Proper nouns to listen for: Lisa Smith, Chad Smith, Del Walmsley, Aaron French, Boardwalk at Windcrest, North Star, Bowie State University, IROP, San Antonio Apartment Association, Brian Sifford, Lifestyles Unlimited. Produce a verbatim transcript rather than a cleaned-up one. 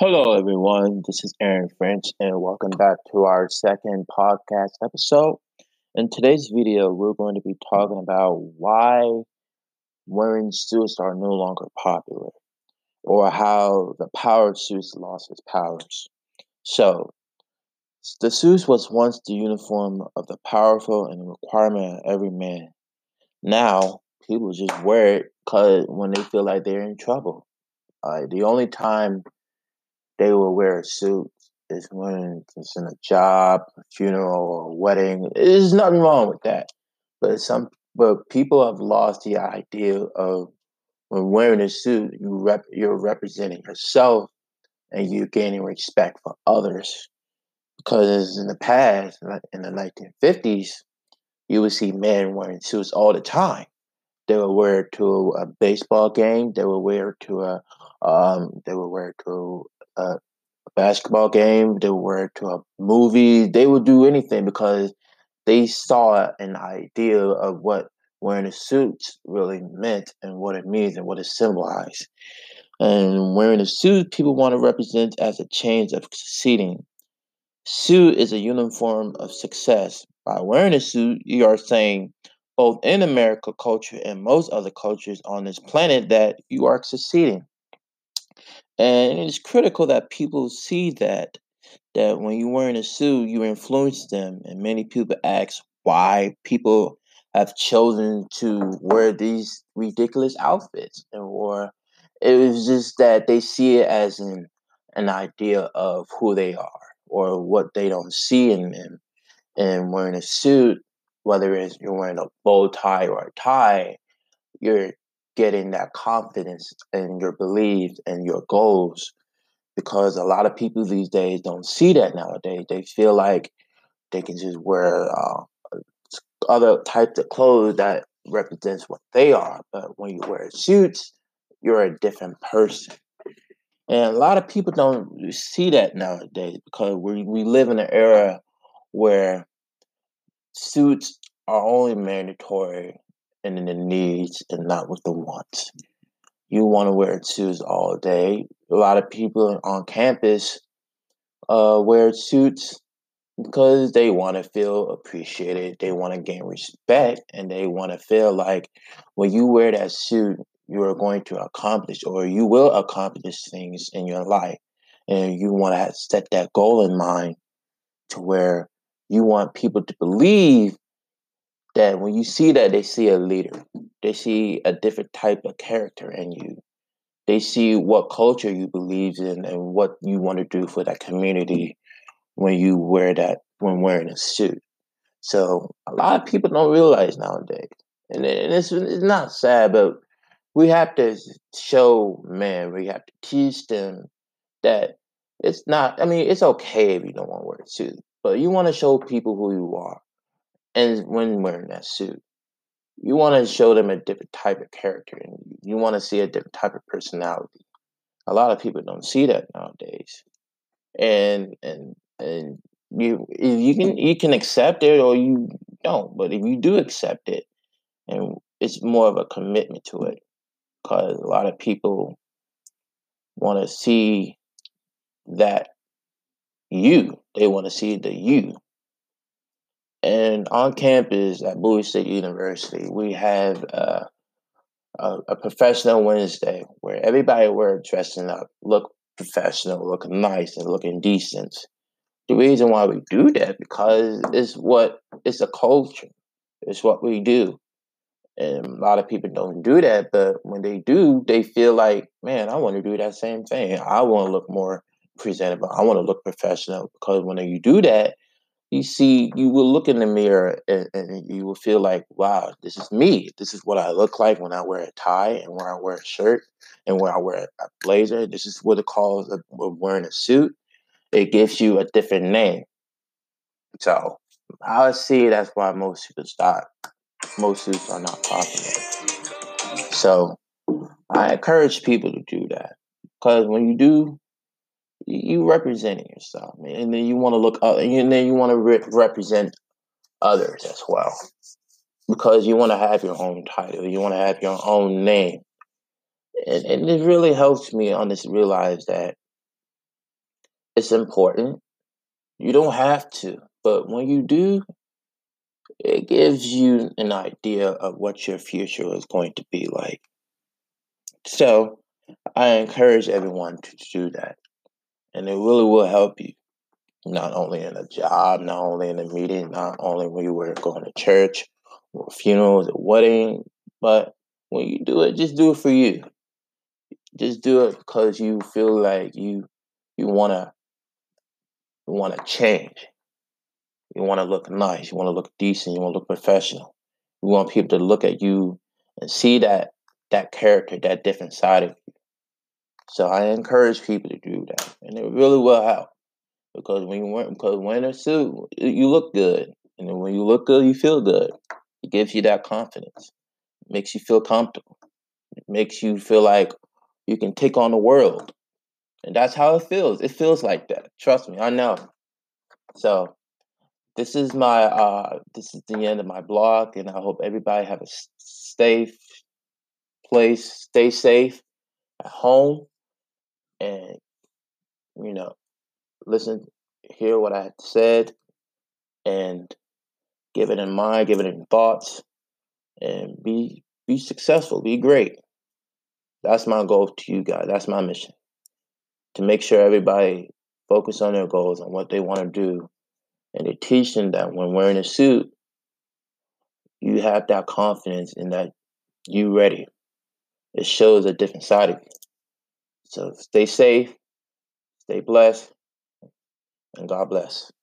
Hello, everyone. This is Aaron French, and welcome back to our second podcast episode. In today's video, we're going to be talking about why wearing suits are no longer popular, or how the power of suits lost its powers. So, the suits was once the uniform of the powerful and the requirement of every man. Now, people just wear it cause when they feel like they're in trouble. Uh, the only time they will wear a suit is when it's in a job, a funeral, or a wedding. There's nothing wrong with that. But some but people have lost the idea of when wearing a suit, you rep, you're representing yourself and you're gaining respect for others. Because in the past, in the nineteen fifties, you would see men wearing suits all the time. They would wear it to a baseball game. They would wear it to a um, they would wear it to a basketball game, they would wear it to a movie, they would do anything because they saw an idea of what wearing a suit really meant and what it means and what it symbolized. And wearing a suit, people want to represent as a change of succeeding. Suit is a uniform of success. By wearing a suit, you are saying, both in American culture and most other cultures on this planet, that you are succeeding. And it's critical that people see that, that when you're wearing a suit, you influence them. And many people ask why people have chosen to wear these ridiculous outfits. Or it was just that they see it as an, an idea of who they are or what they don't see in them. And wearing a suit, whether it's you're wearing a bow tie or a tie, you're getting that confidence in your beliefs and your goals, because a lot of people these days don't see that nowadays. They feel like they can just wear uh, other types of clothes that represents what they are. But when you wear suits, you're a different person. And a lot of people don't see that nowadays because we we live in an era where suits are only mandatory and in the needs and not with the wants. You want to wear suits all day. A lot of people on campus uh, wear suits because they want to feel appreciated. They want to gain respect, and they want to feel like when you wear that suit, you are going to accomplish or you will accomplish things in your life. And you want to set that goal in mind to where you want people to believe that when you see that, they see a leader. They see a different type of character in you. They see what culture you believe in and what you want to do for that community when you wear that, when wearing a suit. So a lot of people don't realize nowadays. And it's, it's not sad, but we have to show men, we have to teach them that it's not, I mean, it's okay if you don't want to wear a suit. But you want to show people who you are, and when wearing that suit, you want to show them a different type of character, and you want to see a different type of personality. A lot of people don't see that nowadays, and and and you you can you can accept it or you don't. But if you do accept it, and it's more of a commitment to it, because a lot of people want to see that. You. They want to see the you. And on campus at Bowie State University, we have uh, a, a professional Wednesday where everybody were dressing up, look professional, looking nice, and looking decent. The reason why we do that because it's what it's a culture. It's what we do. And a lot of people don't do that, but when they do, they feel like, man, I want to do that same thing. I want to look more presentable. I want to look professional, because when you do that, you see, you will look in the mirror and, and you will feel like, wow, this is me. This is what I look like when I wear a tie and when I wear a shirt and when I wear a blazer. This is what it calls of wearing a suit. It gives you a different name. So I see that's why most suits not, most suits are not popular. So I encourage people to do that, because when you do, you representing yourself, and then you want to look up, and then you want to re- represent others as well, because you want to have your own title, you want to have your own name, and, and it really helps me on this realize that it's important. You don't have to, but when you do, it gives you an idea of what your future is going to be like. So I encourage everyone to do that. And it really will help you, not only in a job, not only in a meeting, not only when you were going to church or funerals or wedding, but when you do it, just do it for you. Just do it because you feel like you you want to you want to change. You want to look nice. You want to look decent. You want to look professional. You want people to look at you and see that that character, that different side of you. So I encourage people to do that, and it really will help because when you wear, because when it's suit, you look good, and when you look good, you feel good. It gives you that confidence. It makes you feel comfortable. It makes you feel like you can take on the world, and that's how it feels. It feels like that. Trust me, I know. So this is my uh, this is the end of my blog, and I hope everybody have a safe place, stay safe at home. And, you know, listen, hear what I said and give it in mind, give it in thoughts and be be successful, be great. That's my goal to you guys. That's my mission, to make sure everybody focus on their goals and what they want to do, and to teach them that when wearing a suit, you have that confidence and that you're ready. It shows a different side of you. So stay safe, stay blessed, and God bless.